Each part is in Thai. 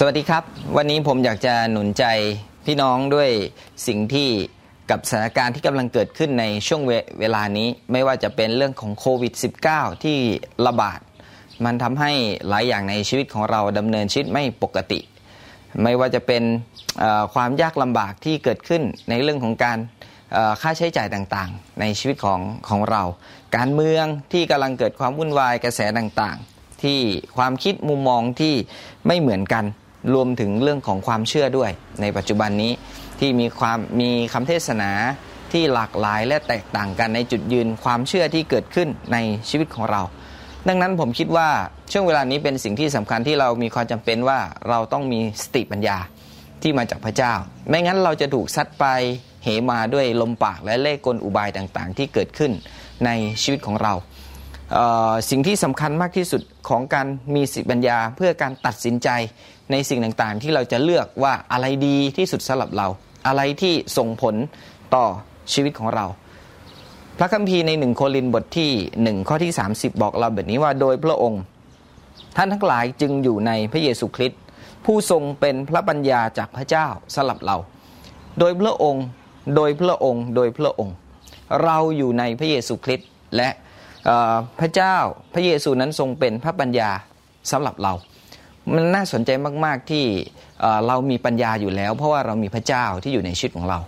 สวัสดีครับวันนี้ผมอยากจะหนุนใจพี่น้องด้วยสิ่งที่กับสถานการณ์ที่กำลังเกิดขึ้นในช่วงเวลานี้ไม่ว่าจะเป็นเรื่องของโควิด -19 ที่ระบาดมันทำให้หลายอย่างในชีวิตของเราดำเนินชีวิตไม่ปกติไม่ว่าจะเป็นความยากลำบากที่เกิดขึ้นในเรื่องของการค่าใช้จ่ายต่างๆในชีวิตของเราการเมืองที่กำลังเกิดความวุ่นวายกระแสต่างๆที่ความคิดมุมมองที่ไม่เหมือนกันรวมถึงเรื่องของความเชื่อด้วยในปัจจุบันนี้ที่มีคำเทศนาที่หลากหลายและแตกต่างกันในจุดยืนความเชื่อที่เกิดขึ้นในชีวิตของเราดังนั้นผมคิดว่าช่วงเวลานี้เป็นสิ่งที่สำคัญที่เรามีความจำเป็นว่าเราต้องมีสติปัญญาที่มาจากพระเจ้าไม่งั้นเราจะถูกซัดไปเหมาด้วยลมปากและเล่ห์กลอุบายต่างๆที่เกิดขึ้นในชีวิตของเราสิ่งที่สำคัญมากที่สุดของการมีสติปัญญาเพื่อการตัดสินใจในสิ่งต่างๆที่เราจะเลือกว่าอะไรดีที่สุดสำหรับเราอะไรที่ส่งผลต่อชีวิตของเราพระคัมภีร์ใน1โครินธ์บทที่1ข้อที่30บอกเราแบบนี้ว่าโดยพระองค์ท่านทั้งหลายจึงอยู่ในพระเยซูคริสต์ผู้ทรงเป็นพระปัญญาจากพระเจ้าสำหรับเราโดยพระองค์โดยพระองค์เราอยู่ในพระเยซูคริสต์และพระเจ้าพระเยซูนั้นทรงเป็นพระปัญญาสำหรับเรามันน่าสนใจมากๆที่เรามีปัญญาอยู่แล้วเพราะว่าเรามีพระเจ้าที่อยู่ในชีวิตของเรา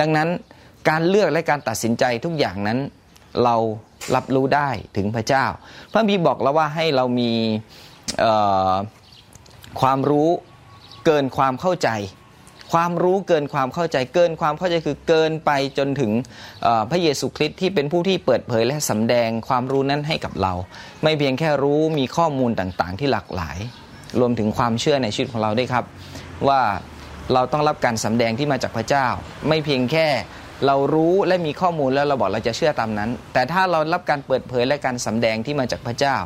ดังนั้นการเลือกและการตัดสินใจทุกอย่างนั้นเรารับรู้ได้ถึงพระเจ้าพระคัมภีร์บอกแล้วว่าให้เรามีความรู้เกินความเข้าใจคือเกินไปจนถึงพระเยซูคริสต์ที่เป็นผู้ที่เปิดเผยและสำแดงความรู้นั้นให้กับเราไม่เพียงแค่รู้มีข้อมูลต่างๆที่หลากหลายรวมถึงความเชื่อในชีวิตของเราด้วยครับว่าเราต้องรับการสำแดงที่มาจากพระเจ้าไม่เพียงแค่เรารู้และมีข้อมูลแล้วเราบอกเราจะเชื่อตามนั้นแต่ถ้าเรารับการเปิดเผยและการสำแดงที่มาจากพระเจ้า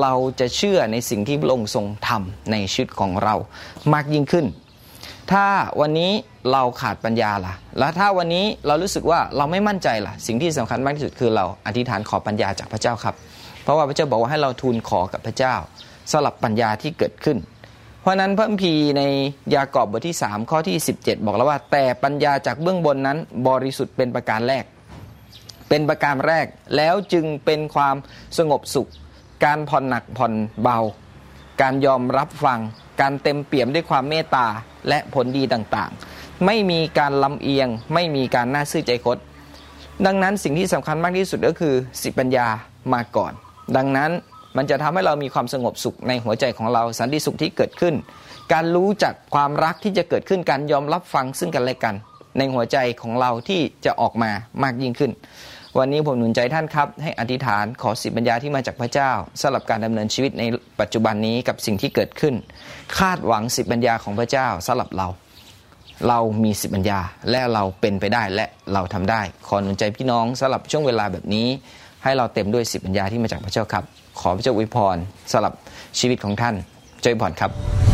เราจะเชื่อในสิ่งที่พระองค์ทรงทำในชีวิตของเรามากยิ่งขึ้นถ้าวันนี้เราขาดปัญญาล่ะแล้วถ้าวันนี้เรารู้สึกว่าเราไม่มั่นใจล่ะสิ่งที่สำคัญมากที่สุดคือเราอธิษฐานขอปัญญาจากพระเจ้าครับเพราะว่าพระเจ้าบอกว่าให้เราทูลขอกับพระเจ้าสำหรับปัญญาที่เกิดขึ้นเพราะนั้นพระคัมภีร์ในยากอบบทที่3ข้อที่17บอกแล้วว่าแต่ปัญญาจากเบื้องบนนั้นบริสุทธิ์เป็นประการแรกแล้วจึงเป็นความสงบสุขการผ่อนหนักผ่อนเบาการยอมรับฟังการเต็มเปี่ยมด้วยความเมตตาและผลดีต่างๆไม่มีการลำเอียงไม่มีการน่าซื่อใจคดดังนั้นสิ่งที่สำคัญมากที่สุดก็คือสติปัญญามาก่อนดังนั้นมันจะทำให้เรามีความสงบสุขในหัวใจของเราสันติสุขที่เกิดขึ้นการรู้จักความรักที่จะเกิดขึ้นการยอมรับฟังซึ่งกันและกันในหัวใจของเราที่จะออกมามากยิ่งขึ้นวันนี้ผมหนุนใจท่านครับให้อธิษฐานขอสติปัญญาที่มาจากพระเจ้าสำหรับการดำเนินชีวิตในปัจจุบันนี้กับสิ่งที่เกิดขึ้นคาดหวังสติปัญญาของพระเจ้าสำหรับเราเรามีสติปัญญาและเราเป็นไปได้และเราทำได้ขอหนุนใจพี่น้องสำหรับช่วงเวลาแบบนี้ให้เราเต็มด้วยสติปัญญาที่มาจากพระเจ้าครับขอพระเจ้าอวยพรสำหรับชีวิตของท่านอวยพรครับ